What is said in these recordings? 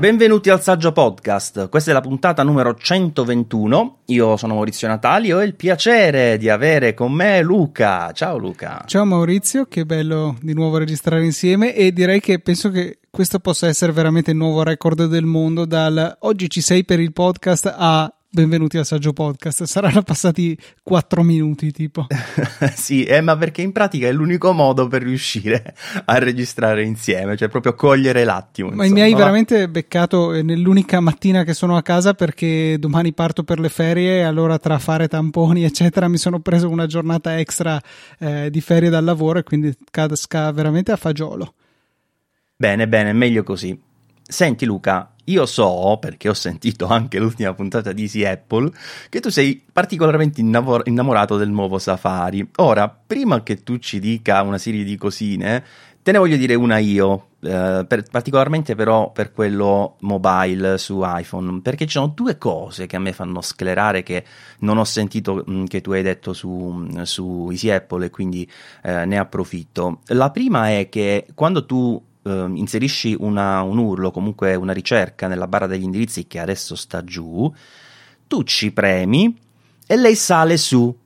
Benvenuti al Saggio Podcast, questa è la puntata numero 121, io sono Maurizio Natali e ho il piacere di avere con me Luca. Ciao Luca. Ciao Maurizio, che bello di nuovo registrare insieme e direi che penso che questo possa essere veramente il nuovo record del mondo, dal oggi ci sei per il podcast a benvenuti al Saggio Podcast, saranno passati 4 minuti tipo. Sì, ma perché in pratica è l'unico modo per riuscire a registrare insieme, cioè proprio cogliere l'attimo. Ma insomma, mi hai veramente beccato nell'unica mattina che sono a casa, perché domani parto per le ferie, allora tra fare tamponi eccetera mi sono preso una giornata extra di ferie dal lavoro e quindi casca veramente a fagiolo. Bene, bene, meglio così. Senti Luca, io so, perché ho sentito anche l'ultima puntata di Easy Apple, che tu sei particolarmente innamorato del nuovo Safari. Ora, prima che tu ci dica una serie di cosine, te ne voglio dire una io, particolarmente però per quello mobile su iPhone, perché ci sono due cose che a me fanno sclerare, che non ho sentito che tu hai detto su Easy Apple e quindi ne approfitto. La prima è che quando tu inserisci un urlo, comunque una ricerca nella barra degli indirizzi che adesso sta giù, tu ci premi e lei sale su.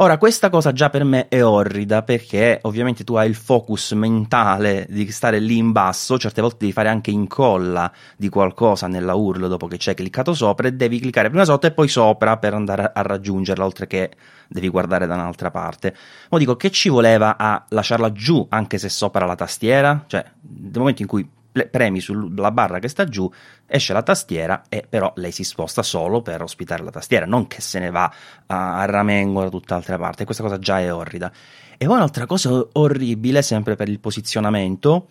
Ora, questa cosa già per me è orrida, perché ovviamente tu hai il focus mentale di stare lì in basso, certe volte devi fare anche incolla di qualcosa nella URL dopo che c'è cliccato sopra, e devi cliccare prima sotto e poi sopra per andare a raggiungerla, oltre che devi guardare da un'altra parte. Ma dico, che ci voleva a lasciarla giù anche se sopra la tastiera? Cioè, nel momento in cui premi sulla barra che sta giù esce la tastiera, e però lei si sposta solo per ospitare la tastiera, non che se ne va a ramengo da tutt'altra parte. Questa cosa già è orrida. E poi un'altra cosa orribile, sempre per il posizionamento,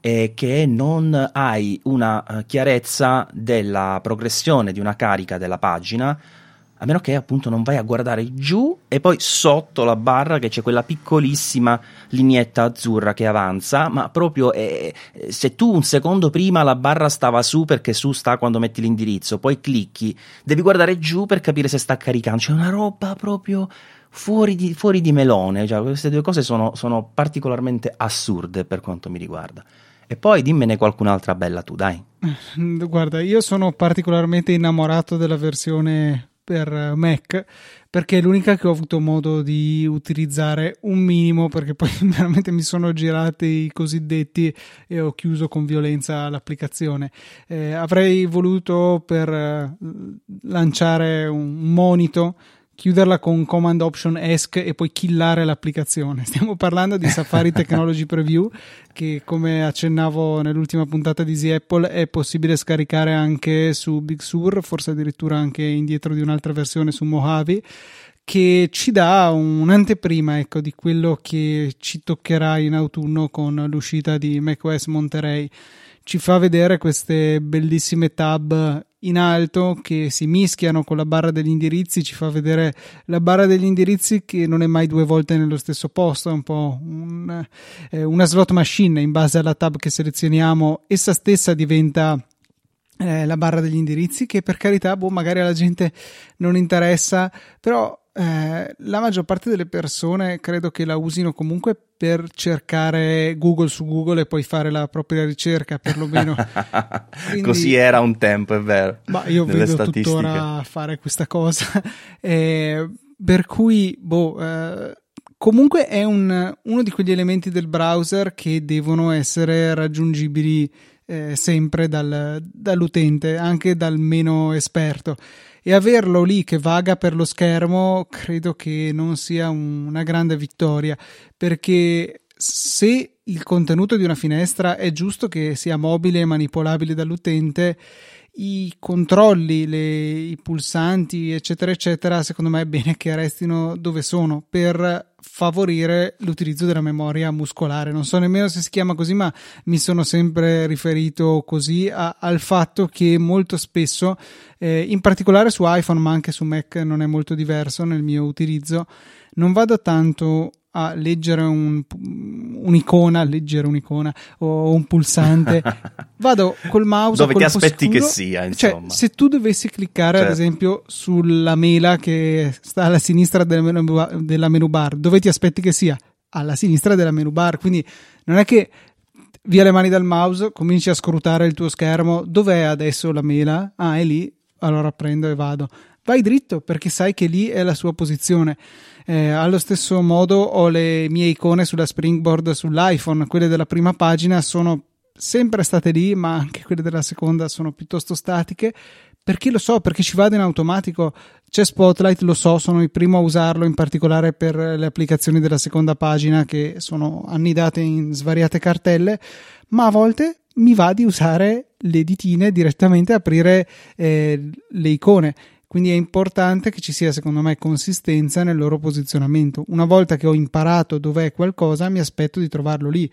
è che non hai una chiarezza della progressione di una carica della pagina, a meno che appunto non vai a guardare giù e poi sotto la barra che c'è quella piccolissima lineetta azzurra che avanza, ma proprio se tu un secondo prima la barra stava su, perché su sta quando metti l'indirizzo, poi clicchi, devi guardare giù per capire se sta caricando. C'è una roba proprio fuori di melone, cioè, queste due cose sono particolarmente assurde per quanto mi riguarda. E poi dimmene qualcun'altra bella tu, dai. Guarda, io sono particolarmente innamorato della versione per Mac, perché è l'unica che ho avuto modo di utilizzare un minimo, perché poi veramente mi sono girati i cosiddetti e ho chiuso con violenza l'applicazione. Avrei voluto, per lanciare un monito, chiuderla con Command Option Esc e poi killare l'applicazione. Stiamo parlando di Safari Technology Preview, che come accennavo nell'ultima puntata di Easy Apple è possibile scaricare anche su Big Sur, forse addirittura anche indietro di un'altra versione su Mojave, che ci dà un'anteprima, ecco, di quello che ci toccherà in autunno con l'uscita di macOS Monterey. Ci fa vedere queste bellissime tab in alto che si mischiano con la barra degli indirizzi, ci fa vedere la barra degli indirizzi che non è mai due volte nello stesso posto, è un po' una slot machine. In base alla tab che selezioniamo, essa stessa diventa la barra degli indirizzi, che per carità, magari alla gente non interessa, però la maggior parte delle persone credo che la usino comunque per cercare Google su Google e poi fare la propria ricerca, perlomeno. Quindi, così era un tempo, è vero. Ma io vedo tuttora fare questa cosa. Per cui, comunque è uno di quegli elementi del browser che devono essere raggiungibili sempre dall'utente, anche dal meno esperto, e averlo lì che vaga per lo schermo credo che non sia una grande vittoria, perché se il contenuto di una finestra è giusto che sia mobile e manipolabile dall'utente, i controlli, i pulsanti eccetera eccetera, secondo me è bene che restino dove sono, per favorire l'utilizzo della memoria muscolare. Non so nemmeno se si chiama così, ma mi sono sempre riferito così al fatto che molto spesso, in particolare su iPhone ma anche su Mac non è molto diverso nel mio utilizzo, non vado tanto a leggere un'icona o un pulsante, vado col mouse dove ti aspetti che sia, insomma. Cioè, se tu dovessi cliccare, certo, ad esempio sulla mela che sta alla sinistra della menu bar, dove ti aspetti che sia? Alla sinistra della menu bar. Quindi non è che via le mani dal mouse, cominci a scrutare il tuo schermo. Dov'è adesso la mela? Ah, è lì, allora prendo e vado. Vai dritto, perché sai che lì è la sua posizione. Allo stesso modo ho le mie icone sulla Springboard sull'iPhone, quelle della prima pagina sono sempre state lì, ma anche quelle della seconda sono piuttosto statiche, perché lo so, perché ci vado in automatico. C'è Spotlight, lo so, sono il primo a usarlo, in particolare per le applicazioni della seconda pagina che sono annidate in svariate cartelle, ma a volte mi va di usare le ditine direttamente, aprire le icone. Quindi è importante che ci sia, secondo me, consistenza nel loro posizionamento. Una volta che ho imparato dov'è qualcosa, mi aspetto di trovarlo lì.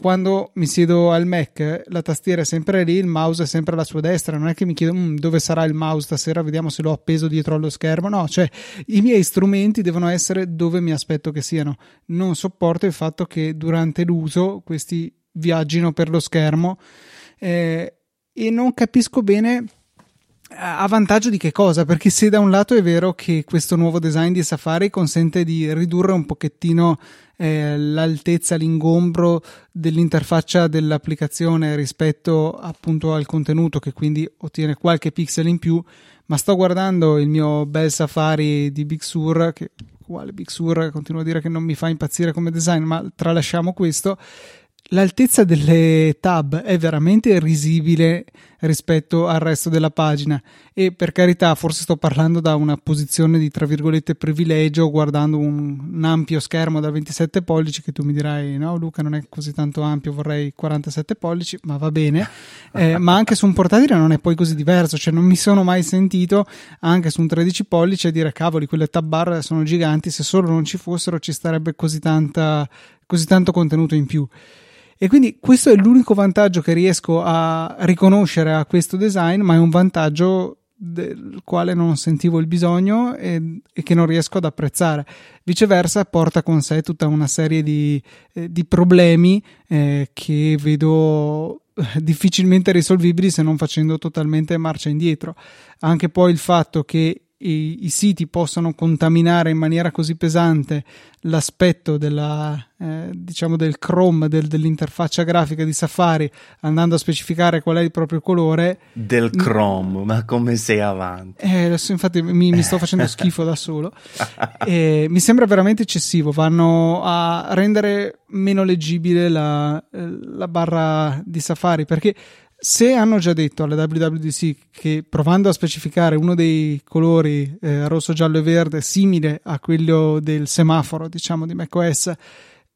Quando mi siedo al Mac, la tastiera è sempre lì, il mouse è sempre alla sua destra. Non è che mi chiedo dove sarà il mouse stasera, vediamo se l'ho appeso dietro allo schermo. No, cioè i miei strumenti devono essere dove mi aspetto che siano. Non sopporto il fatto che durante l'uso questi viaggino per lo schermo e non capisco bene a vantaggio di che cosa, perché se da un lato è vero che questo nuovo design di Safari consente di ridurre un pochettino l'altezza, l'ingombro dell'interfaccia dell'applicazione rispetto appunto al contenuto, che quindi ottiene qualche pixel in più, ma sto guardando il mio bel Safari di Big Sur, che uguale Big Sur continuo a dire che non mi fa impazzire come design, ma tralasciamo questo. L'altezza delle tab è veramente risibile rispetto al resto della pagina, e per carità, forse sto parlando da una posizione di, tra virgolette, privilegio, guardando un ampio schermo da 27 pollici, che tu mi dirai no Luca, non è così tanto ampio, vorrei 47 pollici, ma va bene. Ma anche su un portatile non è poi così diverso, cioè non mi sono mai sentito anche su un 13 pollici a dire cavoli, quelle tab bar sono giganti, se solo non ci fossero ci starebbe così tanto contenuto in più. E quindi questo è l'unico vantaggio che riesco a riconoscere a questo design, ma è un vantaggio del quale non sentivo il bisogno e che non riesco ad apprezzare. Viceversa porta con sé tutta una serie di problemi che vedo difficilmente risolvibili se non facendo totalmente marcia indietro. Anche poi il fatto che i siti possono contaminare in maniera così pesante l'aspetto del Chrome, dell'interfaccia grafica di Safari, andando a specificare qual è il proprio colore del Chrome, ma come sei avanti? Adesso infatti mi sto facendo schifo da solo. Mi sembra veramente eccessivo, vanno a rendere meno leggibile la barra di Safari, perché se hanno già detto alla WWDC che provando a specificare uno dei colori rosso, giallo e verde simile a quello del semaforo, diciamo, di macOS,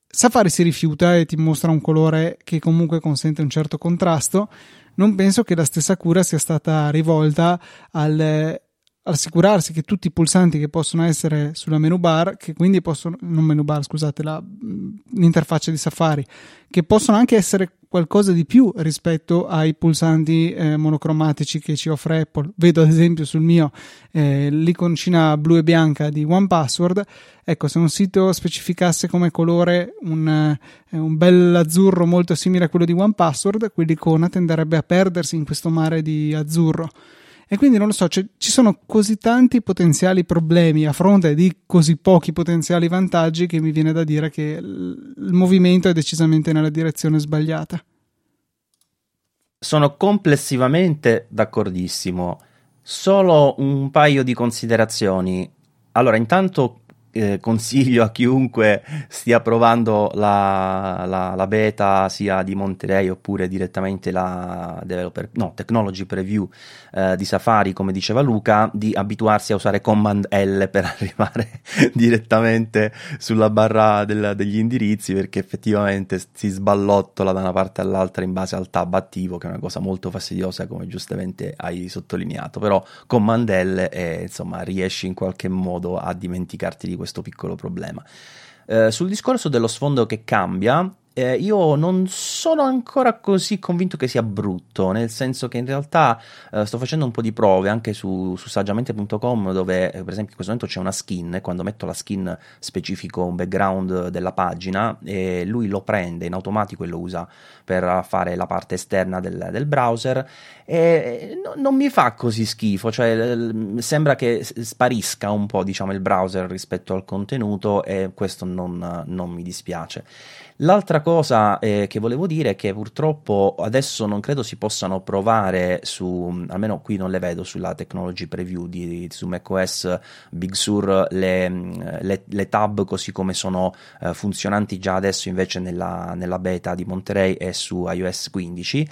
Safari si rifiuta e ti mostra un colore che comunque consente un certo contrasto, non penso che la stessa cura sia stata rivolta al assicurarsi che tutti i pulsanti che possono essere sulla menu bar, che quindi possono non menu bar, scusate, l'interfaccia di Safari, che possono anche essere qualcosa di più rispetto ai pulsanti monocromatici che ci offre Apple. Vedo ad esempio sul mio l'iconcina blu e bianca di One Password. Ecco, se un sito specificasse come colore un bel azzurro molto simile a quello di One Password, quell'icona tenderebbe a perdersi in questo mare di azzurro. E quindi non lo so, ci sono così tanti potenziali problemi a fronte di così pochi potenziali vantaggi che mi viene da dire che il movimento è decisamente nella direzione sbagliata. Sono complessivamente d'accordissimo. Solo un paio di considerazioni. Allora, intanto consiglio a chiunque stia provando la beta, sia di Monterey oppure direttamente la Technology Preview di Safari, come diceva Luca, di abituarsi a usare Command L per arrivare direttamente sulla barra degli indirizzi, perché effettivamente si sballottola da una parte all'altra in base al tab attivo, che è una cosa molto fastidiosa, come giustamente hai sottolineato. Però Command L riesci in qualche modo a dimenticarti di questo piccolo problema. Sul discorso dello sfondo che cambia, io non sono ancora così convinto che sia brutto, nel senso che in realtà sto facendo un po' di prove anche su Saggamente.com, dove per esempio in questo momento c'è una skin, e quando metto la skin specifico un background della pagina e lui lo prende in automatico e lo usa per fare la parte esterna del browser, e non mi fa così schifo, cioè sembra che sparisca un po', diciamo, il browser rispetto al contenuto, e questo non mi dispiace. L'altra cosa che volevo dire è che purtroppo adesso non credo si possano provare su, almeno qui non le vedo sulla Technology Preview su macOS Big Sur, le tab così come sono funzionanti già adesso invece nella beta di Monterey e su iOS 15,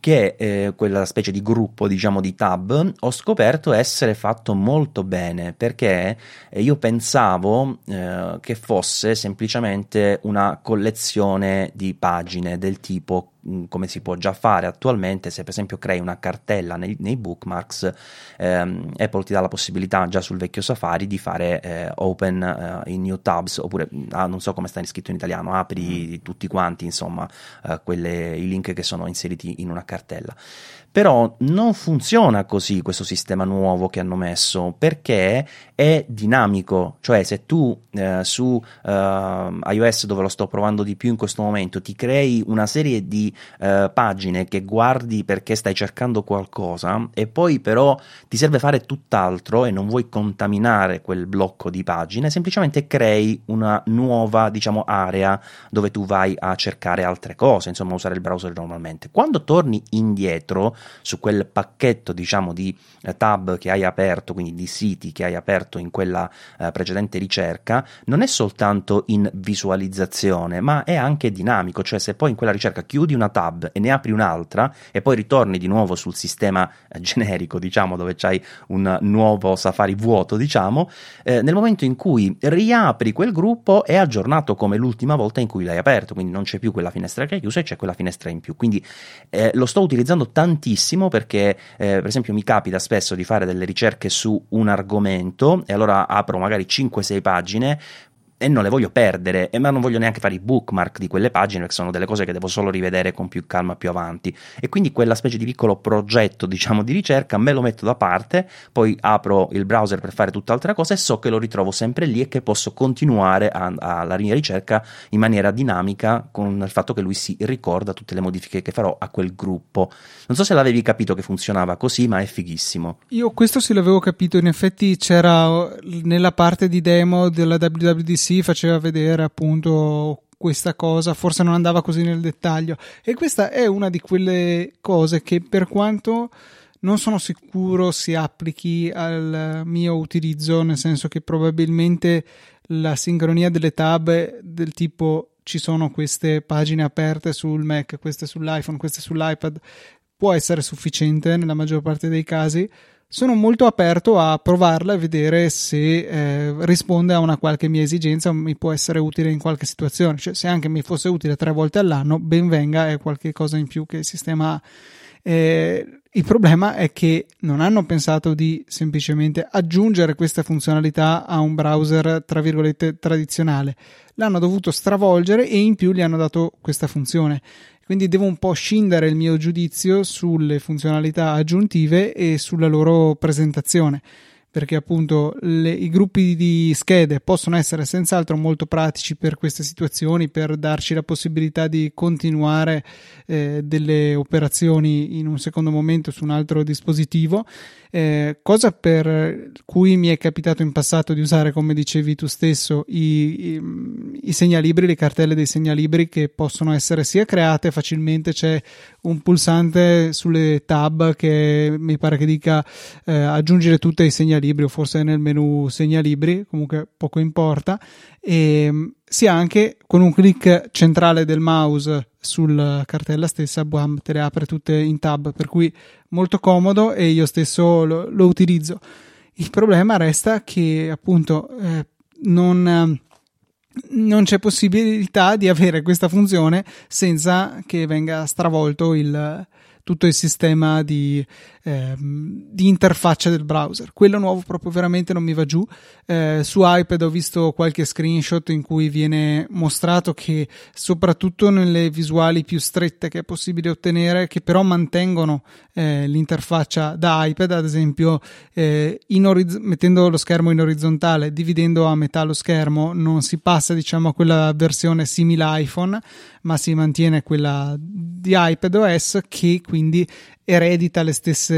che quella specie di gruppo, diciamo, di tab, ho scoperto essere fatto molto bene, perché io pensavo che fosse semplicemente una collezione di pagine del tipo come si può già fare attualmente. Se per esempio crei una cartella nei bookmarks, Apple ti dà la possibilità già sul vecchio Safari di fare open in new tabs, oppure non so come sta scritto in italiano, apri tutti quanti, insomma, i link che sono inseriti in una cartella. Però non funziona così questo sistema nuovo che hanno messo, perché è dinamico, cioè se tu su iOS, dove lo sto provando di più in questo momento, ti crei una serie di pagine che guardi perché stai cercando qualcosa, e poi però ti serve fare tutt'altro e non vuoi contaminare quel blocco di pagine, semplicemente crei una nuova, diciamo, area dove tu vai a cercare altre cose, insomma usare il browser normalmente. Quando torni indietro su quel pacchetto, diciamo, di tab che hai aperto, quindi di siti che hai aperto in quella precedente ricerca, non è soltanto in visualizzazione ma è anche dinamico, cioè se poi in quella ricerca chiudi una tab e ne apri un'altra e poi ritorni di nuovo sul sistema generico, diciamo, dove c'hai un nuovo Safari vuoto, diciamo, nel momento in cui riapri quel gruppo è aggiornato come l'ultima volta in cui l'hai aperto, quindi non c'è più quella finestra che è chiusa e c'è quella finestra in più. Quindi lo sto utilizzando tantissimo perché per esempio mi capita spesso di fare delle ricerche su un argomento e allora apro magari 5-6 pagine e non le voglio perdere, ma non voglio neanche fare i bookmark di quelle pagine, perché sono delle cose che devo solo rivedere con più calma più avanti, e quindi quella specie di piccolo progetto, diciamo, di ricerca me lo metto da parte, poi apro il browser per fare tutt'altra cosa e so che lo ritrovo sempre lì e che posso continuare alla mia ricerca in maniera dinamica, con il fatto che lui si ricorda tutte le modifiche che farò a quel gruppo. Non so se l'avevi capito che funzionava così, ma è fighissimo. Io questo sì l'avevo capito, in effetti c'era nella parte di demo della WWDC faceva vedere appunto questa cosa, forse non andava così nel dettaglio, e questa è una di quelle cose che, per quanto non sono sicuro si applichi al mio utilizzo, nel senso che probabilmente la sincronia delle tab, del tipo ci sono queste pagine aperte sul Mac, queste sull'iPhone, queste sull'iPad, può essere sufficiente nella maggior parte dei casi. Sono molto aperto a provarla e vedere se risponde a una qualche mia esigenza o mi può essere utile in qualche situazione, cioè se anche mi fosse utile 3 volte all'anno ben venga, è qualche cosa in più che il sistema ha. Il problema è che non hanno pensato di semplicemente aggiungere questa funzionalità a un browser tra virgolette tradizionale, l'hanno dovuto stravolgere e in più gli hanno dato questa funzione. Quindi devo un po' scindere il mio giudizio sulle funzionalità aggiuntive e sulla loro presentazione, perché appunto i gruppi di schede possono essere senz'altro molto pratici per queste situazioni, per darci la possibilità di continuare delle operazioni in un secondo momento su un altro dispositivo, cosa per cui mi è capitato in passato di usare, come dicevi tu stesso, i segnalibri, le cartelle dei segnalibri, che possono essere sia create facilmente, c'è un pulsante sulle tab che mi pare che dica aggiungere tutte i segnalibri, o forse nel menu segnalibri, comunque poco importa, e sia anche con un click centrale del mouse sulla cartella stessa, bam, te le apre tutte in tab, per cui molto comodo, e io stesso lo utilizzo. Il problema resta che appunto non c'è possibilità di avere questa funzione senza che venga stravolto tutto il sistema di interfaccia del browser. Quello nuovo proprio veramente non mi va giù. Su iPad ho visto qualche screenshot in cui viene mostrato che, soprattutto nelle visuali più strette che è possibile ottenere, che però mantengono l'interfaccia da iPad, ad esempio mettendo lo schermo in orizzontale, dividendo a metà lo schermo, non si passa, diciamo, a quella versione simile iPhone, ma si mantiene quella di iPadOS, che quindi eredita le stesse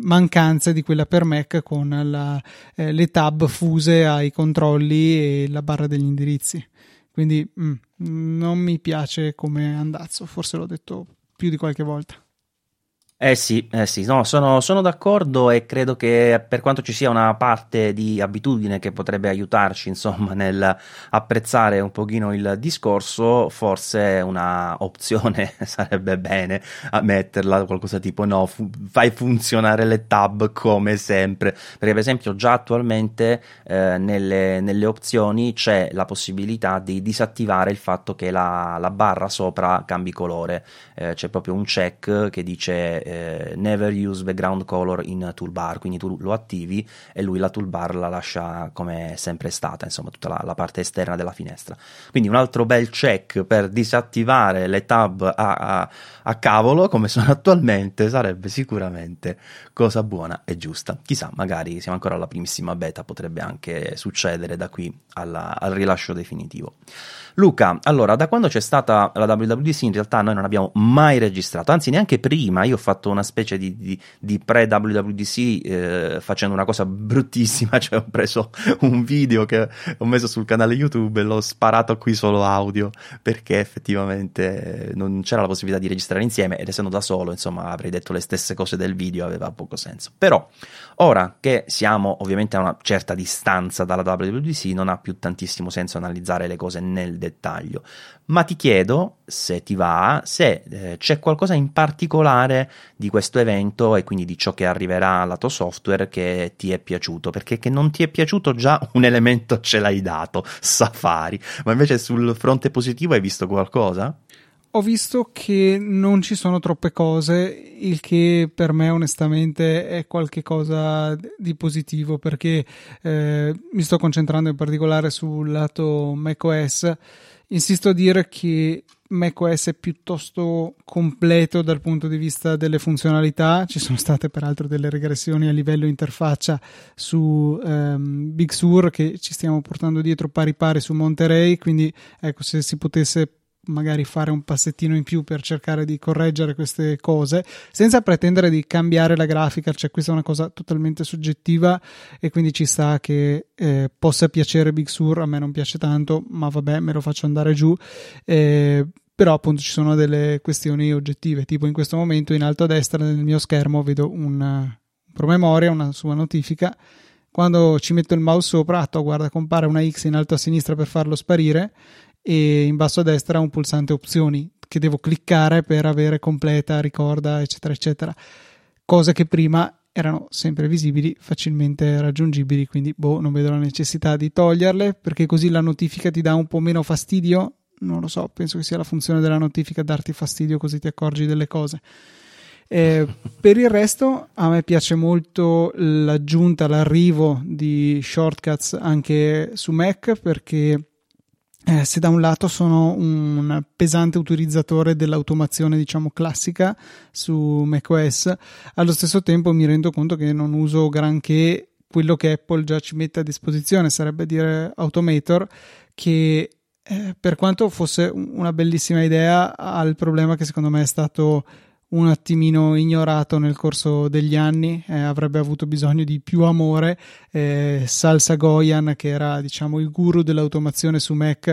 mancanze di quella per Mac, con le tab fuse ai controlli e la barra degli indirizzi. Quindi non mi piace come andazzo, forse l'ho detto più di qualche volta. Eh sì, no, sono d'accordo, e credo che per quanto ci sia una parte di abitudine che potrebbe aiutarci, insomma, nel apprezzare un pochino il discorso, forse una opzione sarebbe bene a metterla, qualcosa tipo no, fai funzionare le tab come sempre, perché per esempio già attualmente nelle opzioni c'è la possibilità di disattivare il fatto che la barra sopra cambi colore, c'è proprio un check che dice never use background color in toolbar, quindi tu lo attivi e lui la toolbar la lascia come è sempre è stata, insomma tutta la parte esterna della finestra. Quindi un altro bel check per disattivare le tab a cavolo come sono attualmente sarebbe sicuramente cosa buona e giusta. Chissà, magari siamo ancora alla primissima beta, potrebbe anche succedere da qui al rilascio definitivo. Luca, allora, da quando c'è stata la WWDC in realtà noi non abbiamo mai registrato, anzi neanche prima. Io ho fatto una specie di pre-WWDC facendo una cosa bruttissima, cioè ho preso un video che ho messo sul canale YouTube e l'ho sparato qui solo audio, perché effettivamente non c'era la possibilità di registrare insieme, ed essendo da solo, insomma, avrei detto le stesse cose del video, aveva poco senso. Però ora che siamo ovviamente a una certa distanza dalla WWDC non ha più tantissimo senso analizzare le cose nel dettaglio, ma ti chiedo, se ti va, se c'è qualcosa in particolare di questo evento e quindi di ciò che arriverà lato software che ti è piaciuto, perché che non ti è piaciuto già un elemento ce l'hai dato, Safari, ma invece sul fronte positivo hai visto qualcosa? Ho visto che non ci sono troppe cose, il che per me onestamente è qualche cosa di positivo, perché mi sto concentrando in particolare sul lato macOS. Insisto a dire che macOS è piuttosto completo dal punto di vista delle funzionalità, ci sono state peraltro delle regressioni a livello interfaccia su Big Sur che ci stiamo portando dietro pari pari su Monterey, quindi ecco, se si potesse magari fare un passettino in più per cercare di correggere queste cose senza pretendere di cambiare la grafica, cioè questa è una cosa totalmente soggettiva e quindi ci sta che possa piacere Big Sur, a me non piace tanto, ma vabbè, me lo faccio andare giù, però appunto ci sono delle questioni oggettive, tipo in questo momento in alto a destra nel mio schermo vedo un promemoria, una sua notifica, quando ci metto il mouse sopra, guarda, compare una X in alto a sinistra per farlo sparire e in basso a destra un pulsante opzioni che devo cliccare per avere completa, ricorda, eccetera eccetera, cose che prima erano sempre visibili, facilmente raggiungibili, quindi non vedo la necessità di toglierle, perché così la notifica ti dà un po' meno fastidio, non lo so, penso che sia la funzione della notifica darti fastidio così ti accorgi delle cose. Per il resto a me piace molto l'aggiunta, l'arrivo di shortcuts anche su Mac, perché se da un lato sono un pesante utilizzatore dell'automazione, diciamo, classica su macOS, allo stesso tempo mi rendo conto che non uso granché quello che Apple già ci mette a disposizione, sarebbe dire Automator, che per quanto fosse una bellissima idea ha il problema che secondo me è stato un attimino ignorato nel corso degli anni, avrebbe avuto bisogno di più amore. Salsa Goyan, che era, diciamo, il guru dell'automazione su Mac,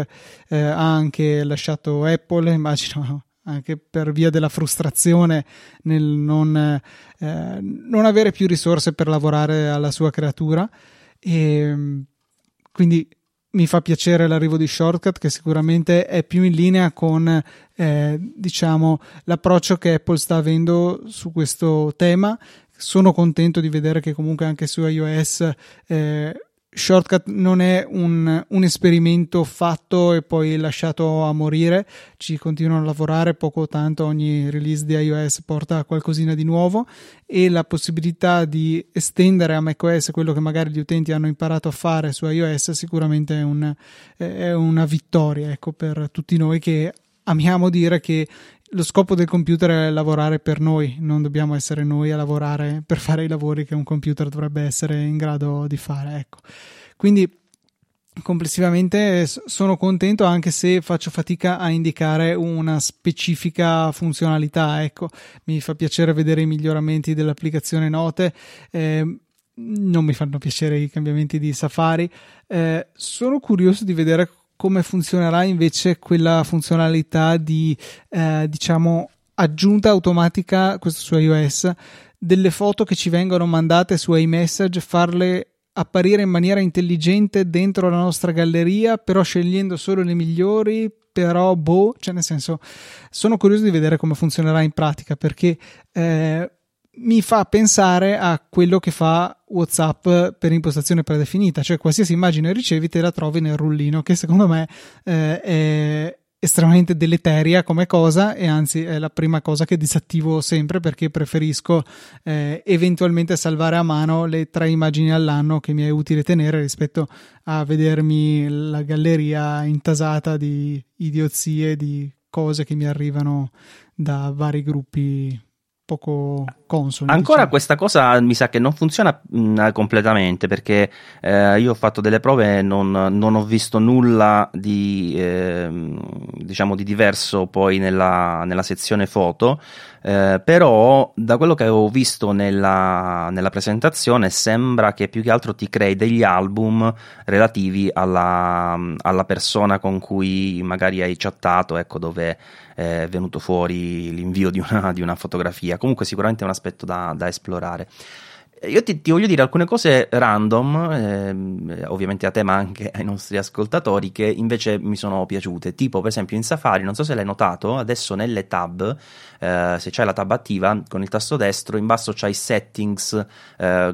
ha anche lasciato Apple, immagino anche per via della frustrazione nel non avere più risorse per lavorare alla sua creatura, e quindi mi fa piacere l'arrivo di Shortcut, che sicuramente è più in linea con diciamo l'approccio che Apple sta avendo su questo tema. Sono contento di vedere che comunque anche su iOS Shortcut non è un esperimento fatto e poi lasciato a morire, ci continuano a lavorare poco o tanto, ogni release di iOS porta qualcosina di nuovo, e la possibilità di estendere a macOS quello che magari gli utenti hanno imparato a fare su iOS sicuramente è una vittoria, ecco, per tutti noi che amiamo dire che lo scopo del computer è lavorare per noi, non dobbiamo essere noi a lavorare per fare i lavori che un computer dovrebbe essere in grado di fare, ecco. Quindi complessivamente sono contento, anche se faccio fatica a indicare una specifica funzionalità, ecco. Mi fa piacere vedere i miglioramenti dell'applicazione Note, non mi fanno piacere i cambiamenti di Safari, sono curioso di vedere come funzionerà invece quella funzionalità di diciamo aggiunta automatica, questo su iOS, delle foto che ci vengono mandate su iMessage, farle apparire in maniera intelligente dentro la nostra galleria, però scegliendo solo le migliori, però cioè nel senso sono curioso di vedere come funzionerà in pratica, perché mi fa pensare a quello che fa WhatsApp per impostazione predefinita, cioè qualsiasi immagine ricevi te la trovi nel rullino, che secondo me è estremamente deleteria come cosa, e anzi è la prima cosa che disattivo sempre, perché preferisco eventualmente salvare a mano le 3 immagini all'anno che mi è utile tenere rispetto a vedermi la galleria intasata di idiozie, di cose che mi arrivano da vari gruppi poco consoni. Ancora diciamo. Questa cosa mi sa che non funziona completamente, perché io ho fatto delle prove e non ho visto nulla di diciamo di diverso poi nella sezione foto, però da quello che avevo visto nella presentazione sembra che più che altro ti crei degli album relativi alla persona con cui magari hai chattato, ecco, dove è venuto fuori l'invio di una fotografia. Comunque sicuramente è un aspetto da esplorare. Io ti voglio dire alcune cose random, ovviamente a te ma anche ai nostri ascoltatori, che invece mi sono piaciute, tipo per esempio in Safari, non so se l'hai notato, adesso nelle tab, se c'hai la tab attiva con il tasto destro in basso c'hai settings,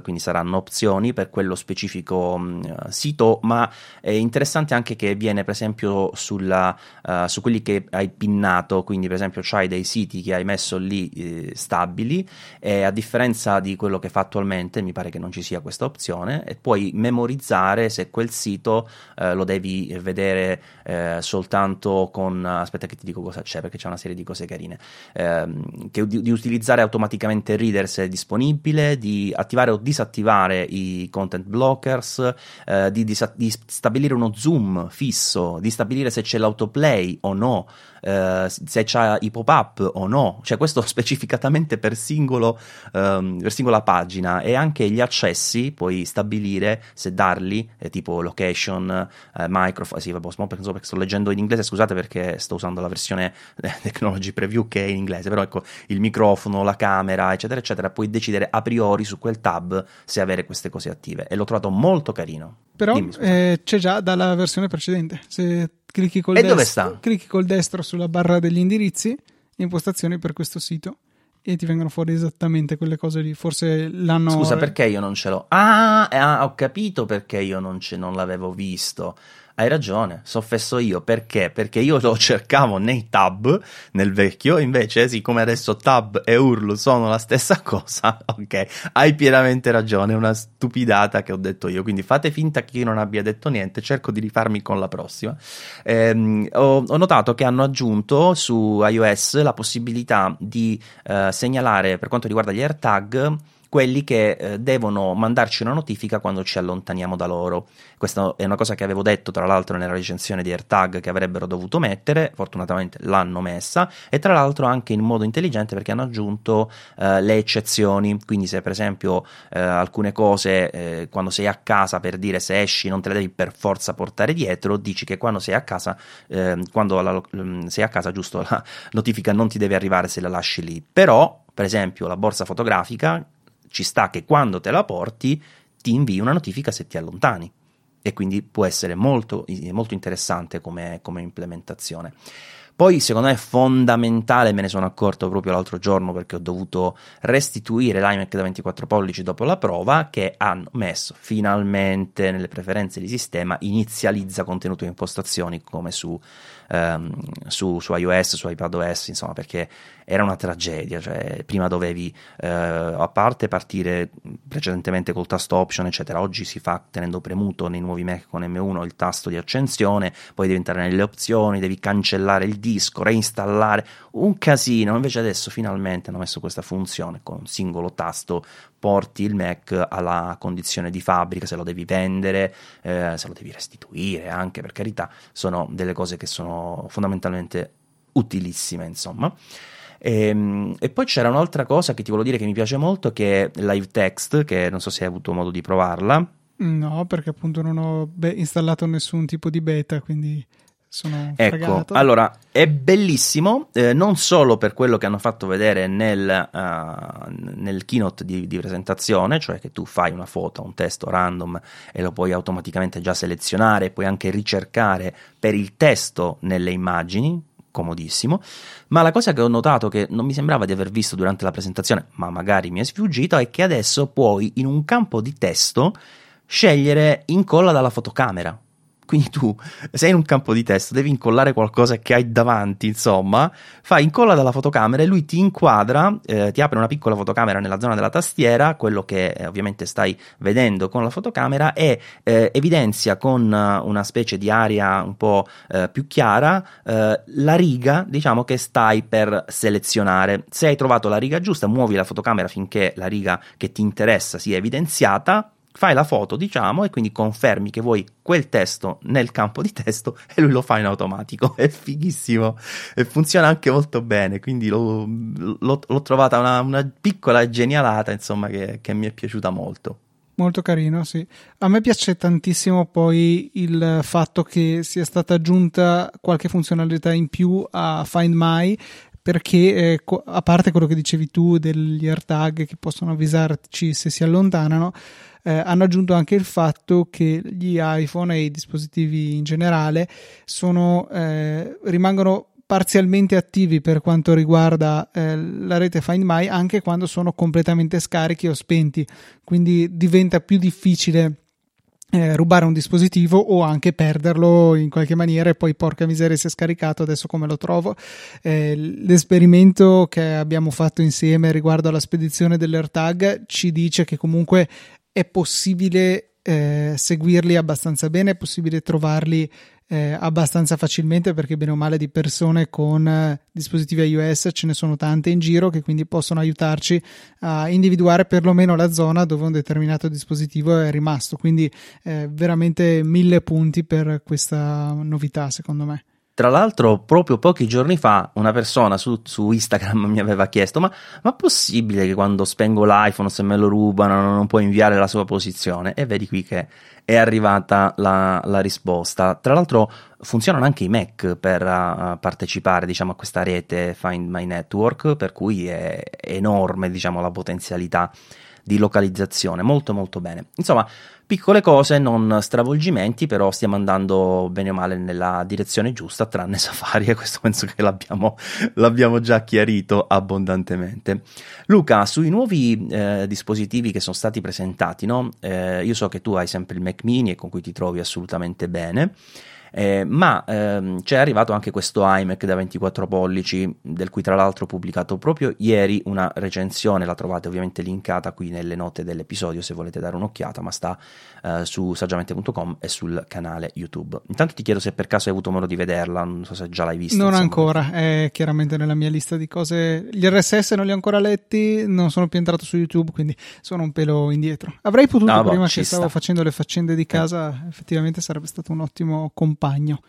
quindi saranno opzioni per quello specifico sito, ma è interessante anche che viene per esempio su quelli che hai pinnato, quindi per esempio c'hai dei siti che hai messo lì stabili, e a differenza di quello che fa attualmente mi pare che non ci sia questa opzione, e puoi memorizzare se quel sito lo devi vedere soltanto con, aspetta che ti dico cosa c'è, perché c'è una serie di cose carine, che di utilizzare automaticamente Reader se è disponibile, di attivare o disattivare i content blockers, di stabilire uno zoom fisso, di stabilire se c'è l'autoplay o no, se c'ha i pop-up o no, cioè questo specificatamente per singola pagina, e anche gli accessi puoi stabilire se darli, tipo location, microphone, sì vabbè, perché sto leggendo in inglese, scusate perché sto usando la versione Technology Preview che è in inglese, però ecco, il microfono, la camera, eccetera eccetera, puoi decidere a priori su quel tab se avere queste cose attive, e l'ho trovato molto carino. Però dimmi, c'è già dalla versione precedente, se clicchi col destro sulla barra degli indirizzi, impostazioni per questo sito, e ti vengono fuori esattamente quelle cose lì. Forse l'hanno... Scusa, perché io non ce l'ho? Ah, ho capito perché io non l'avevo visto. Hai ragione, soffesso io, perché io lo cercavo nei tab nel vecchio, invece siccome adesso tab e URL sono la stessa cosa, ok, hai pienamente ragione, è una stupidata che ho detto io, quindi fate finta che io non abbia detto niente, cerco di rifarmi con la prossima. Ho notato che hanno aggiunto su iOS la possibilità di segnalare, per quanto riguarda gli AirTag, quelli che devono mandarci una notifica quando ci allontaniamo da loro. Questa è una cosa che avevo detto tra l'altro nella recensione di AirTag, che avrebbero dovuto mettere, fortunatamente l'hanno messa, e tra l'altro anche in modo intelligente, perché hanno aggiunto le eccezioni, quindi se per esempio alcune cose quando sei a casa, per dire, se esci non te le devi per forza portare dietro, dici che quando sei a casa, giusto, la notifica non ti deve arrivare se la lasci lì. Però per esempio la borsa fotografica, ci sta che quando te la porti ti invii una notifica se ti allontani, e quindi può essere molto, molto interessante come implementazione. Poi secondo me è fondamentale, me ne sono accorto proprio l'altro giorno perché ho dovuto restituire l'iMac da 24 pollici dopo la prova, che hanno messo finalmente nelle preferenze di sistema inizializza contenuto e impostazioni come su iOS, su iPadOS, insomma, perché era una tragedia, cioè prima dovevi a parte partire precedentemente col tasto option eccetera, oggi si fa tenendo premuto nei nuovi Mac con M1 il tasto di accensione, poi devi entrare nelle opzioni, devi cancellare il disco, reinstallare, un casino. Invece adesso finalmente hanno messo questa funzione, con un singolo tasto porti il Mac alla condizione di fabbrica, se lo devi vendere, se lo devi restituire anche, per carità, sono delle cose che sono fondamentalmente utilissime, insomma. E poi c'era un'altra cosa che ti volevo dire che mi piace molto, che è Live Text, che non so se hai avuto modo di provarla. No, perché appunto non ho installato nessun tipo di beta, quindi sono fregato. Allora è bellissimo, non solo per quello che hanno fatto vedere nel keynote di presentazione, cioè che tu fai una foto, un testo random e lo puoi automaticamente già selezionare, puoi anche ricercare per il testo nelle immagini, comodissimo. Ma la cosa che ho notato, che non mi sembrava di aver visto durante la presentazione, ma magari mi è sfuggito, è che adesso puoi in un campo di testo scegliere incolla dalla fotocamera. Quindi tu sei in un campo di testo, devi incollare qualcosa che hai davanti, insomma, fai incolla dalla fotocamera e lui ti inquadra, ti apre una piccola fotocamera nella zona della tastiera, quello che ovviamente stai vedendo con la fotocamera, e evidenzia con una specie di area un po' più chiara la riga, diciamo, che stai per selezionare. Se hai trovato la riga giusta, muovi la fotocamera finché la riga che ti interessa sia evidenziata, fai la foto, diciamo, e quindi confermi che vuoi quel testo nel campo di testo e lui lo fa in automatico. È fighissimo e funziona anche molto bene, quindi l'ho trovata una piccola genialata, insomma, che mi è piaciuta molto. Molto carino, sì. A me piace tantissimo poi il fatto che sia stata aggiunta qualche funzionalità in più a Find My, perché a parte quello che dicevi tu degli AirTag che possono avvisarci se si allontanano, hanno aggiunto anche il fatto che gli iPhone e i dispositivi in generale rimangono parzialmente attivi per quanto riguarda la rete Find My anche quando sono completamente scarichi o spenti, quindi diventa più difficile rubare un dispositivo o anche perderlo in qualche maniera e poi porca miseria si è scaricato, adesso come lo trovo. L'esperimento che abbiamo fatto insieme riguardo alla spedizione dell'AirTag ci dice che comunque è possibile seguirli abbastanza bene, è possibile trovarli abbastanza facilmente, perché bene o male di persone con dispositivi iOS ce ne sono tante in giro, che quindi possono aiutarci a individuare perlomeno la zona dove un determinato dispositivo è rimasto, quindi veramente 1000 punti per questa novità, secondo me. Tra l'altro proprio pochi giorni fa una persona su Instagram mi aveva chiesto ma possibile che quando spengo l'iPhone, se me lo rubano, non può inviare la sua posizione? E vedi qui che è arrivata la risposta. Tra l'altro funzionano anche i Mac per partecipare, diciamo, a questa rete Find My Network, per cui è enorme, diciamo, la potenzialità di localizzazione. Molto molto bene, insomma, piccole cose, non stravolgimenti, però stiamo andando bene o male nella direzione giusta, tranne Safari, e questo penso che l'abbiamo già chiarito abbondantemente. Luca, sui nuovi dispositivi che sono stati presentati, no? Io so che tu hai sempre il Mac Mini e con cui ti trovi assolutamente bene, ma c'è arrivato anche questo iMac da 24 pollici, del cui tra l'altro ho pubblicato proprio ieri una recensione, la trovate ovviamente linkata qui nelle note dell'episodio se volete dare un'occhiata, ma sta su Saggiamente.com e sul canale YouTube. Intanto ti chiedo se per caso hai avuto modo di vederla, non so se già l'hai vista. Non ancora, è chiaramente nella mia lista di cose, gli RSS non li ho ancora letti, non sono più entrato su YouTube, quindi sono un pelo indietro. Avrei potuto, prima che stavo facendo le faccende di casa, effettivamente sarebbe stato un ottimo compagno.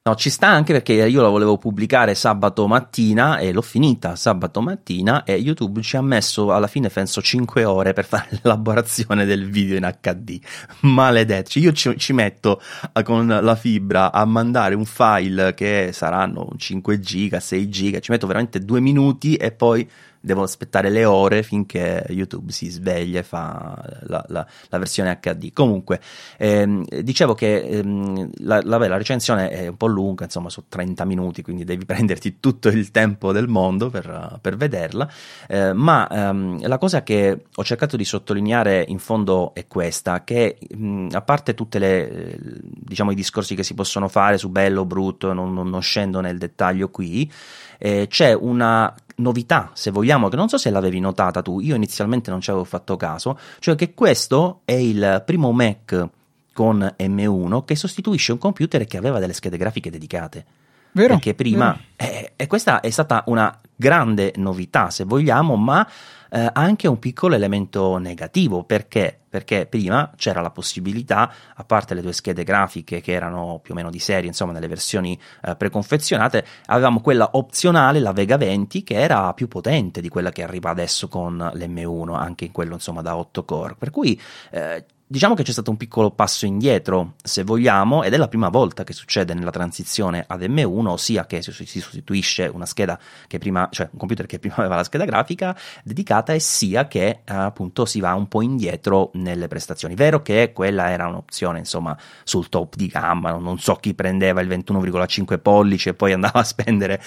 No, ci sta, anche perché io la volevo pubblicare sabato mattina e l'ho finita sabato mattina, e YouTube ci ha messo alla fine penso 5 ore per fare l'elaborazione del video in HD. Maledetto, io ci metto con la fibra a mandare un file che saranno 5 giga, 6 giga, ci metto veramente 2 minuti e poi devo aspettare le ore finché YouTube si sveglia e fa la versione HD. Comunque, dicevo che la recensione è un po' lunga, insomma, sono 30 minuti, quindi devi prenderti tutto il tempo del mondo per vederla, ma la cosa che ho cercato di sottolineare in fondo è questa, che a parte tutte diciamo, i discorsi che si possono fare su bello, brutto, non scendo nel dettaglio qui, c'è una novità, se vogliamo, che non so se l'avevi notata tu, io inizialmente non ci avevo fatto caso, cioè che questo è il primo Mac con M1 che sostituisce un computer che aveva delle schede grafiche dedicate. Vero, perché prima, e questa è stata una grande novità se vogliamo, ma anche un piccolo elemento negativo, perché prima c'era la possibilità, a parte le 2 schede grafiche che erano più o meno di serie, insomma, nelle versioni preconfezionate, avevamo quella opzionale, la Vega 20, che era più potente di quella che arriva adesso con l'M1, anche in quello, insomma, da 8 core, per cui Diciamo che c'è stato un piccolo passo indietro, se vogliamo, ed è la prima volta che succede nella transizione ad M1, ossia che si sostituisce una scheda che prima, cioè un computer che prima aveva la scheda grafica dedicata, e sia che appunto si va un po' indietro nelle prestazioni. Vero che quella era un'opzione, insomma, sul top di gamma, non so chi prendeva il 21,5 pollici e poi andava a spendere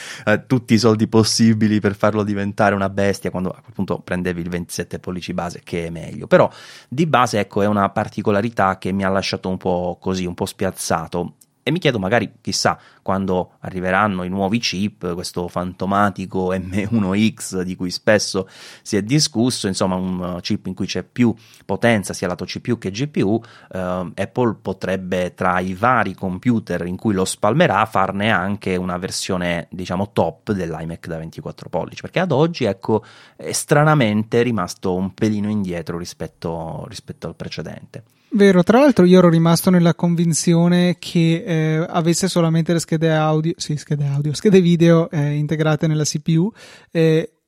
tutti i soldi possibili per farlo diventare una bestia, quando appunto prendevi il 27 pollici base, che è meglio. Però di base, ecco, è una particolarità che mi ha lasciato un po' così, un po' spiazzato, e mi chiedo, magari, chissà, quando arriveranno i nuovi chip, questo fantomatico M1X di cui spesso si è discusso, insomma un chip in cui c'è più potenza sia lato CPU che GPU, Apple potrebbe, tra i vari computer in cui lo spalmerà, farne anche una versione, diciamo, top dell'iMac da 24 pollici, perché ad oggi, ecco, è stranamente rimasto un pelino indietro rispetto al precedente. Vero, tra l'altro io ero rimasto nella convinzione che avesse solamente le schede video integrate nella CPU.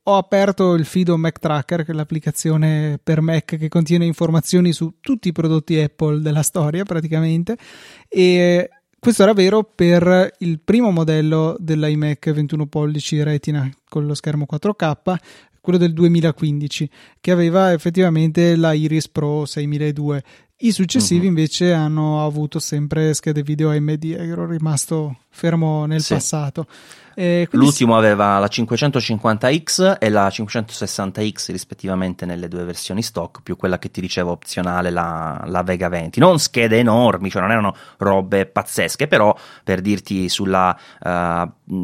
Ho aperto il fido Mac Tracker, che è l'applicazione per Mac che contiene informazioni su tutti i prodotti Apple della storia praticamente, e questo era vero per il primo modello dell'iMac 21 pollici Retina con lo schermo 4K, quello del 2015, che aveva effettivamente la Iris Pro 6002. I successivi invece hanno avuto sempre schede video AMD, ero rimasto fermo nel passato. L'ultimo aveva la 550X e la 560X rispettivamente nelle due versioni stock, più quella che ti dicevo opzionale, la Vega 20. Non schede enormi, cioè non erano robe pazzesche, però per dirti sull'attuale,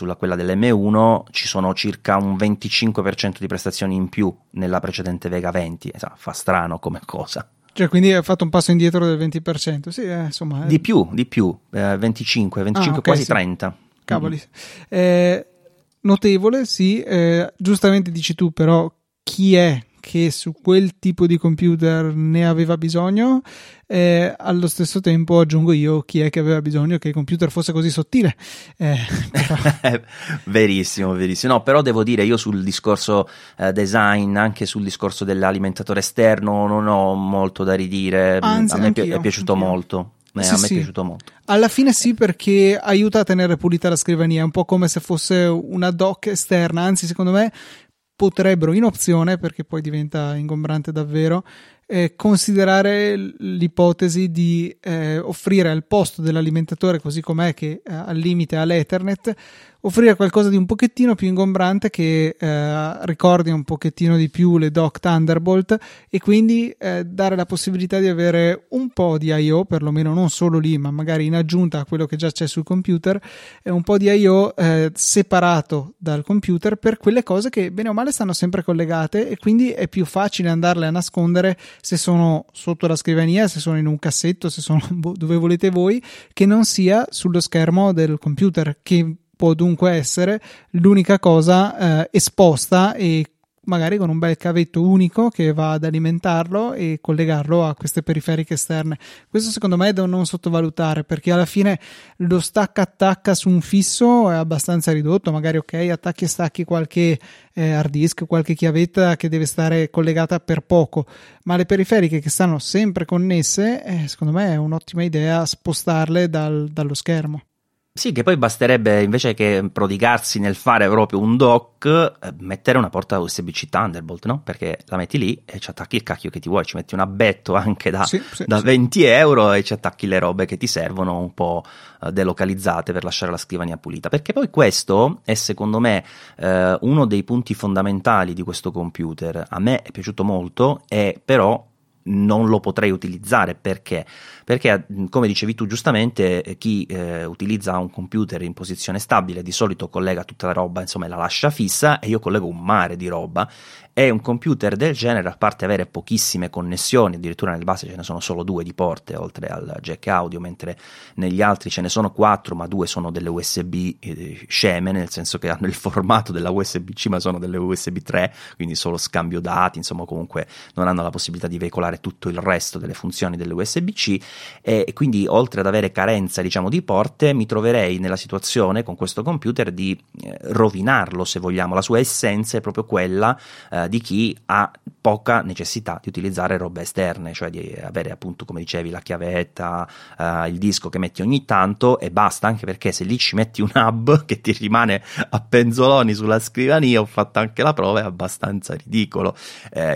sulla quella dell'M1, ci sono circa un 25% di prestazioni in più nella precedente Vega 20. Fa strano come cosa. Cioè, quindi ha fatto un passo indietro del 20%, sì, insomma. Di più, 25, okay, quasi sì. 30. Cavoli. Notevole, sì. Giustamente dici tu, però, chi è che su quel tipo di computer ne aveva bisogno? Allo stesso tempo aggiungo io, chi è che aveva bisogno che il computer fosse così sottile? Verissimo. No, però devo dire, io sul discorso design, anche sul discorso dell'alimentatore esterno, non ho molto da ridire. Anzi, a me è piaciuto molto. A me è piaciuto molto. Alla fine sì, perché aiuta a tenere pulita la scrivania, è un po' come se fosse una dock esterna, anzi secondo me potrebbero, in opzione, perché poi diventa ingombrante davvero, considerare l'ipotesi di offrire, al posto dell'alimentatore così com'è, che al limite ha l'Ethernet, offrire qualcosa di un pochettino più ingombrante, che ricordi un pochettino di più le dock Thunderbolt, e quindi dare la possibilità di avere un po' di I.O., perlomeno non solo lì, ma magari in aggiunta a quello che già c'è sul computer, un po' di I.O. Separato dal computer per quelle cose che bene o male stanno sempre collegate, e quindi è più facile andarle a nascondere se sono sotto la scrivania, se sono in un cassetto, se sono dove volete voi, che non sia sullo schermo del computer, che può dunque essere l'unica cosa esposta, e magari con un bel cavetto unico che va ad alimentarlo e collegarlo a queste periferiche esterne. Questo secondo me è da non sottovalutare, perché alla fine lo stacca-attacca su un fisso è abbastanza ridotto, magari ok, attacchi e stacchi qualche hard disk, qualche chiavetta che deve stare collegata per poco, ma le periferiche che stanno sempre connesse, secondo me è un'ottima idea spostarle dallo schermo. Sì, che poi basterebbe, invece che prodigarsi nel fare proprio un dock, mettere una porta USB-C Thunderbolt, no? Perché la metti lì e ci attacchi il cacchio che ti vuoi, ci metti un abbetto anche da 20 euro e ci attacchi le robe che ti servono, un po' delocalizzate, per lasciare la scrivania pulita. Perché poi questo è, secondo me, uno dei punti fondamentali di questo computer. A me è piaciuto molto, e però non lo potrei utilizzare perché come dicevi tu giustamente, chi utilizza un computer in posizione stabile di solito collega tutta la roba, insomma la lascia fissa, e io collego un mare di roba, e un computer del genere, a parte avere pochissime connessioni, addirittura nel base ce ne sono solo 2 di porte oltre al jack audio, mentre negli altri ce ne sono 4, ma 2 sono delle USB sceme, nel senso che hanno il formato della USB-C ma sono delle USB 3, quindi solo scambio dati, insomma comunque non hanno la possibilità di veicolare fare tutto il resto delle funzioni dell'USB-C, e quindi oltre ad avere carenza, diciamo, di porte, mi troverei nella situazione con questo computer di rovinarlo, se vogliamo. La sua essenza è proprio quella di chi ha poca necessità di utilizzare robe esterne, cioè di avere, appunto, come dicevi, la chiavetta, il disco che metti ogni tanto e basta, anche perché se lì ci metti un hub che ti rimane a penzoloni sulla scrivania, ho fatto anche la prova, è abbastanza ridicolo.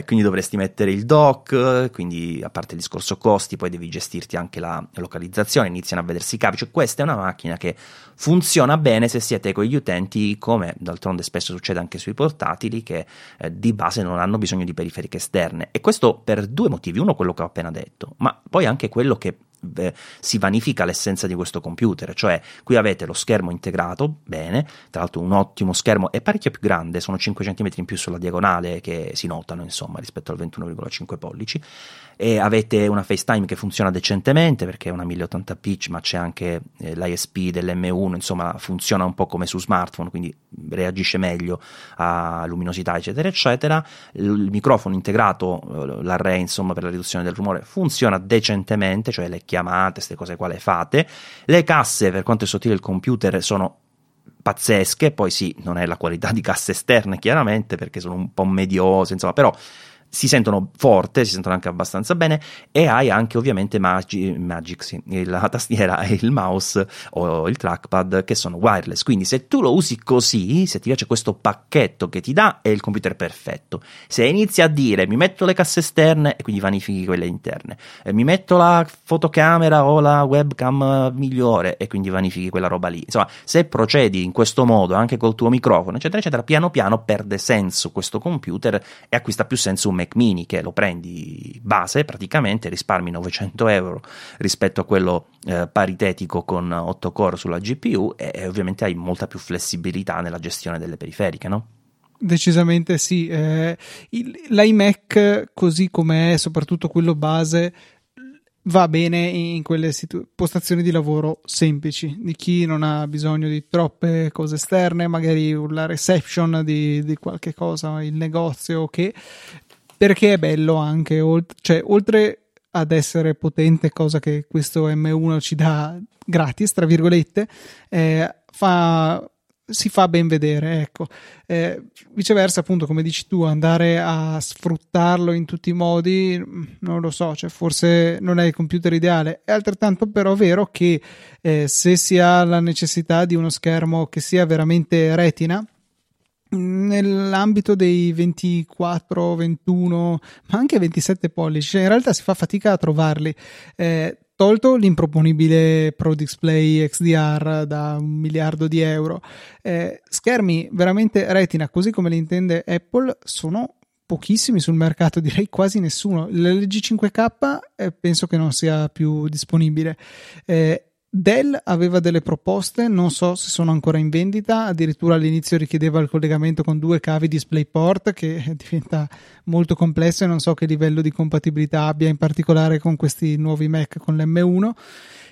Quindi dovresti mettere il dock, quindi a parte il discorso costi, poi devi gestirti anche la localizzazione, iniziano a vedersi i capi, cioè questa è una macchina che funziona bene se siete con gli utenti, come d'altronde spesso succede anche sui portatili, che di base non hanno bisogno di periferiche esterne, e questo per due motivi: uno, quello che ho appena detto, ma poi anche quello che si vanifica l'essenza di questo computer, cioè qui avete lo schermo integrato bene, tra l'altro un ottimo schermo, è parecchio più grande, sono 5 cm in più sulla diagonale che si notano, insomma, rispetto al 21,5 pollici, e avete una FaceTime che funziona decentemente perché è una 1080p, ma c'è anche l'ISP dell'M1, insomma funziona un po' come su smartphone, quindi reagisce meglio a luminosità eccetera eccetera. Il microfono integrato, l'array insomma per la riduzione del rumore, funziona decentemente, cioè le chiamate, queste cose qua le fate. Le casse, per quanto è sottile il computer, sono pazzesche, poi sì, non è la qualità di casse esterne chiaramente perché sono un po' mediose, insomma, però si sentono forte, si sentono anche abbastanza bene, e hai anche ovviamente Magic, la tastiera e il mouse o il trackpad che sono wireless, quindi se tu lo usi così, se ti piace questo pacchetto che ti dà, è il computer perfetto. Se inizi a dire mi metto le casse esterne e quindi vanifichi quelle interne, mi metto la fotocamera o la webcam migliore e quindi vanifichi quella roba lì, insomma se procedi in questo modo anche col tuo microfono eccetera eccetera, piano piano perde senso questo computer e acquista più senso un Mac Mini, che lo prendi base praticamente, risparmi €900 rispetto a quello paritetico con 8 core sulla GPU, e ovviamente hai molta più flessibilità nella gestione delle periferiche, no? Decisamente sì, l'iMac così com'è, soprattutto quello base, va bene in quelle postazioni di lavoro semplici, di chi non ha bisogno di troppe cose esterne, magari la reception di qualche cosa, il negozio, che perché è bello anche, cioè oltre ad essere potente, cosa che questo M1 ci dà gratis, tra virgolette, si fa ben vedere, ecco. Viceversa, appunto, come dici tu, andare a sfruttarlo in tutti i modi, non lo so, cioè forse non è il computer ideale. È altrettanto però vero che se si ha la necessità di uno schermo che sia veramente retina, nell'ambito dei 24, 21, ma anche 27 pollici, cioè in realtà si fa fatica a trovarli, tolto l'improponibile Pro Display XDR da €1 miliardo, schermi veramente retina così come li intende Apple sono pochissimi sul mercato, direi quasi nessuno. L'LG 5K penso che non sia più disponibile. Dell aveva delle proposte, non so se sono ancora in vendita, addirittura all'inizio richiedeva il collegamento con 2 cavi DisplayPort, che diventa molto complesso e non so che livello di compatibilità abbia in particolare con questi nuovi Mac con l'M1,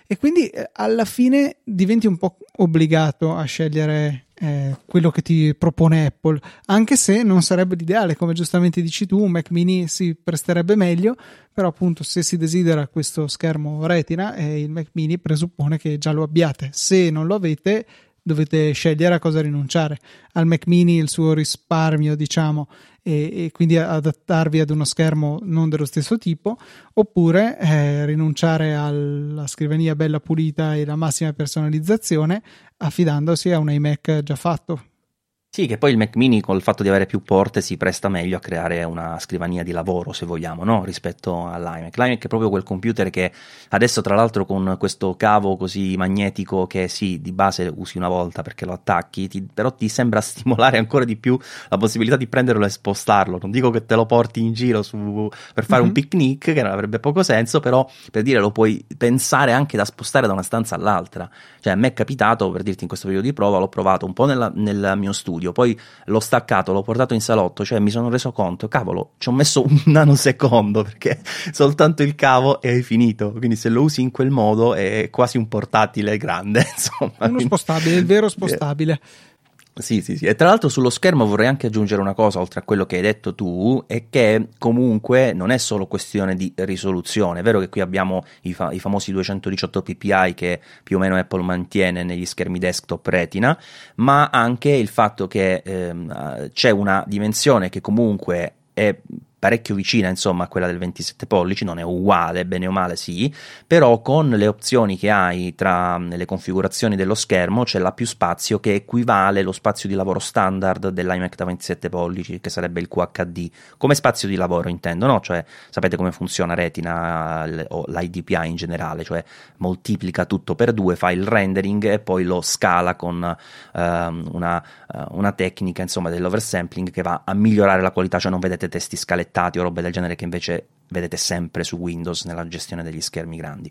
e quindi alla fine diventi un po' obbligato a scegliere quello che ti propone Apple, anche se non sarebbe l'ideale, come giustamente dici tu, un Mac Mini si presterebbe meglio, però appunto se si desidera questo schermo retina, il Mac Mini presuppone che già lo abbiate. Se non lo avete, dovete scegliere a cosa rinunciare, al Mac Mini, il suo risparmio, diciamo, e quindi adattarvi ad uno schermo non dello stesso tipo, oppure rinunciare alla scrivania bella pulita e la massima personalizzazione affidandosi a un iMac già fatto. Sì, che poi il Mac Mini col fatto di avere più porte si presta meglio a creare una scrivania di lavoro, se vogliamo, no? Rispetto all'iMac. L'iMac è proprio quel computer che adesso, tra l'altro, con questo cavo così magnetico che sì, di base usi una volta perché lo attacchi, però ti sembra stimolare ancora di più la possibilità di prenderlo e spostarlo. Non dico che te lo porti in giro per fare un picnic, che non avrebbe poco senso, però per dire lo puoi pensare anche da spostare da una stanza all'altra. Cioè a me è capitato, per dirti, in questo periodo di prova, l'ho provato un po' nel mio studio, poi l'ho staccato, l'ho portato in salotto, cioè mi sono reso conto, cavolo, ci ho messo un nanosecondo perché soltanto il cavo e hai finito, quindi se lo usi in quel modo è quasi un portatile grande, insomma. Uno spostabile, il vero spostabile. Sì. E tra l'altro sullo schermo vorrei anche aggiungere una cosa, oltre a quello che hai detto tu, è che comunque non è solo questione di risoluzione. È vero che qui abbiamo i famosi 218 ppi che più o meno Apple mantiene negli schermi desktop Retina, ma anche il fatto che c'è una dimensione che comunque è parecchio vicina, insomma, a quella del 27 pollici, non è uguale, bene o male sì, però con le opzioni che hai tra le configurazioni dello schermo c'è la più spazio, che equivale allo spazio di lavoro standard dell'iMac da 27 pollici, che sarebbe il QHD, come spazio di lavoro intendo, no? Cioè sapete come funziona Retina o l'IDPI in generale, cioè moltiplica tutto per 2, fa il rendering e poi lo scala con una tecnica, insomma, dell'oversampling che va a migliorare la qualità, cioè non vedete testi scalettati o robe del genere che invece vedete sempre su Windows nella gestione degli schermi grandi.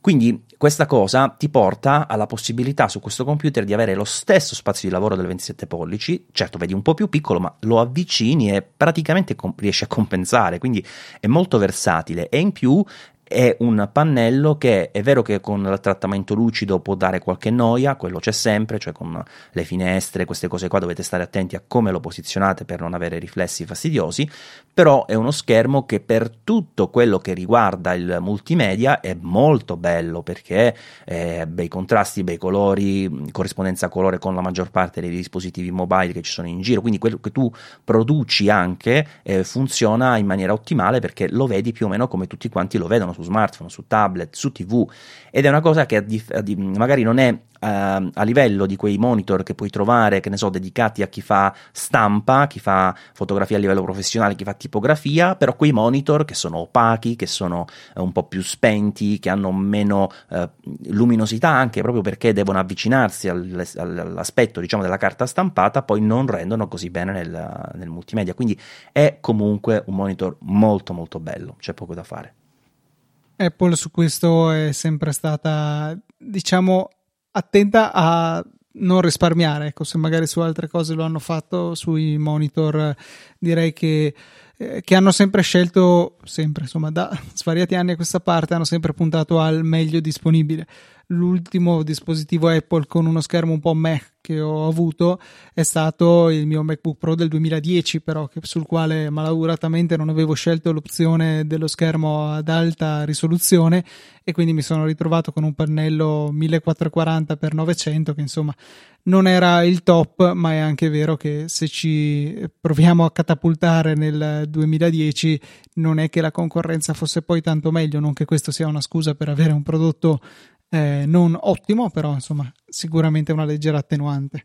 Quindi questa cosa ti porta alla possibilità su questo computer di avere lo stesso spazio di lavoro del 27 pollici, certo vedi un po' più piccolo, ma lo avvicini e praticamente riesci a compensare, quindi è molto versatile. E in più è un pannello che è vero che con il trattamento lucido può dare qualche noia, quello c'è sempre, cioè con le finestre, queste cose qua dovete stare attenti a come lo posizionate per non avere riflessi fastidiosi, però è uno schermo che per tutto quello che riguarda il multimedia è molto bello, perché bei contrasti, bei colori, corrispondenza colore con la maggior parte dei dispositivi mobile che ci sono in giro, quindi quello che tu produci anche funziona in maniera ottimale, perché lo vedi più o meno come tutti quanti lo vedono su smartphone, su tablet, su TV, ed è una cosa che magari non è a livello di quei monitor che puoi trovare, che ne so, dedicati a chi fa stampa, chi fa fotografia a livello professionale, chi fa tipografia, però quei monitor che sono opachi, che sono un po' più spenti, che hanno meno luminosità, anche proprio perché devono avvicinarsi all'aspetto, diciamo, della carta stampata, poi non rendono così bene nel multimedia, quindi è comunque un monitor molto molto bello, c'è poco da fare. Apple su questo è sempre stata, diciamo, attenta a non risparmiare, ecco. Se magari su altre cose lo hanno fatto, sui monitor direi che hanno sempre scelto, sempre, insomma, da svariati anni a questa parte hanno sempre puntato al meglio disponibile. L'ultimo dispositivo Apple con uno schermo un po' meh che ho avuto è stato il mio MacBook Pro del 2010, però sul quale malauguratamente non avevo scelto l'opzione dello schermo ad alta risoluzione, e quindi mi sono ritrovato con un pannello 1440x900 che, insomma, non era il top, ma è anche vero che se ci proviamo a catapultare nel 2010 non è che la concorrenza fosse poi tanto meglio, non che questo sia una scusa per avere un prodotto non ottimo, però insomma sicuramente una leggera attenuante.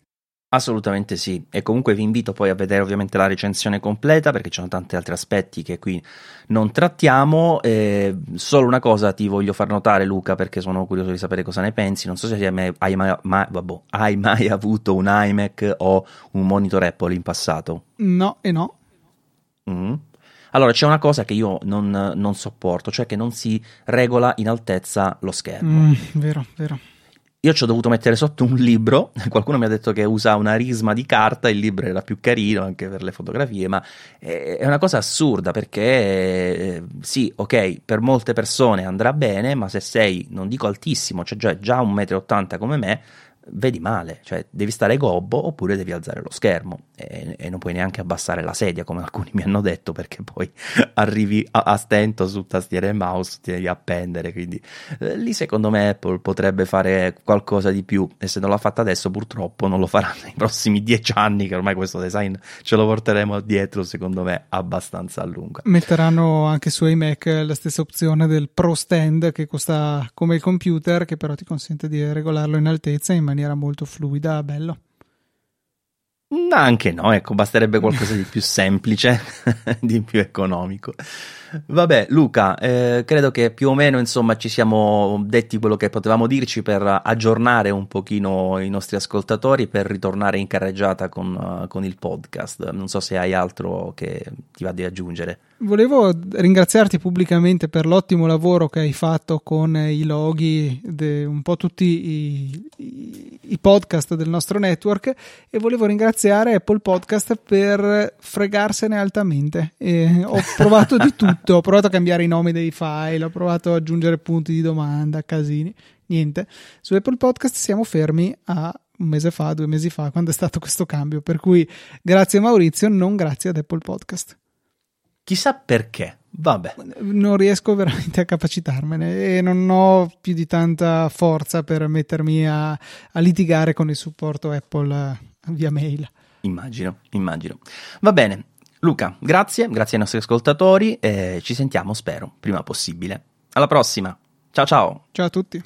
Assolutamente sì, e comunque vi invito poi a vedere ovviamente la recensione completa, perché ci sono tanti altri aspetti che qui non trattiamo. Solo una cosa ti voglio far notare, Luca, perché sono curioso di sapere cosa ne pensi. Non so se hai mai avuto un iMac o un monitor Apple in passato. No. Allora, c'è una cosa che io non sopporto, cioè che non si regola in altezza lo schermo. Vero. Io ci ho dovuto mettere sotto un libro, qualcuno mi ha detto che usa una risma di carta, il libro era più carino anche per le fotografie, ma è una cosa assurda, perché sì, ok, per molte persone andrà bene, ma se sei, non dico altissimo, cioè già 1,80 m come me, vedi male, cioè devi stare gobbo oppure devi alzare lo schermo, e non puoi neanche abbassare la sedia, come alcuni mi hanno detto, perché poi arrivi a stento su tastiera e mouse, ti devi appendere, quindi lì secondo me Apple potrebbe fare qualcosa di più, e se non l'ha fatta adesso purtroppo non lo farà nei prossimi 10 anni, che ormai questo design ce lo porteremo dietro secondo me abbastanza a lungo. Metteranno anche su iMac la stessa opzione del Pro Stand, che costa come il computer, che però ti consente di regolarlo in altezza in maniera molto fluida, bello. Anche no, ecco, basterebbe qualcosa di più semplice, di più economico. Vabbè, Luca, credo che più o meno, insomma, ci siamo detti quello che potevamo dirci per aggiornare un pochino i nostri ascoltatori, per ritornare in carreggiata con il podcast. Non so se hai altro che ti va di aggiungere. Volevo ringraziarti pubblicamente per l'ottimo lavoro che hai fatto con i loghi di un po' tutti i podcast del nostro network, e volevo ringraziare Apple Podcast per fregarsene altamente. Ho provato di tutto, ho provato a cambiare i nomi dei file, ho provato ad aggiungere punti di domanda, casini, niente. Su Apple Podcast siamo fermi a un mese fa, 2 mesi fa, quando è stato questo cambio. Per cui grazie Maurizio, non grazie ad Apple Podcast. Chissà perché. Vabbè, non riesco veramente a capacitarmene e non ho più di tanta forza per mettermi a litigare con il supporto Apple via mail. Immagino. Va bene Luca, grazie ai nostri ascoltatori, ci sentiamo spero prima possibile. Alla prossima, ciao a tutti.